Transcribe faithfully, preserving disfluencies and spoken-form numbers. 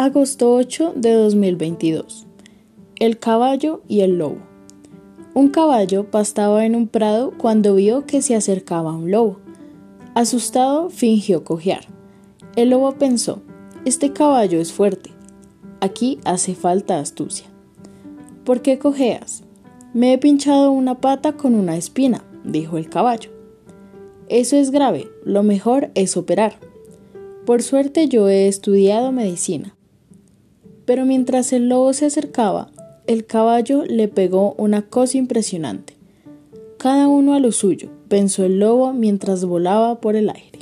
agosto ocho de dos mil veintidós. El caballo y el lobo. Un caballo pastaba en un prado cuando vio que se acercaba un lobo. Asustado, fingió cojear. El lobo pensó: este caballo es fuerte. Aquí hace falta astucia. ¿Por qué cojeas? Me he pinchado una pata con una espina, dijo el caballo. Eso es grave, lo mejor es operar. Por suerte yo he estudiado medicina. Pero mientras el lobo se acercaba, el caballo le pegó una cosa impresionante. Cada uno a lo suyo, pensó el lobo mientras volaba por el aire.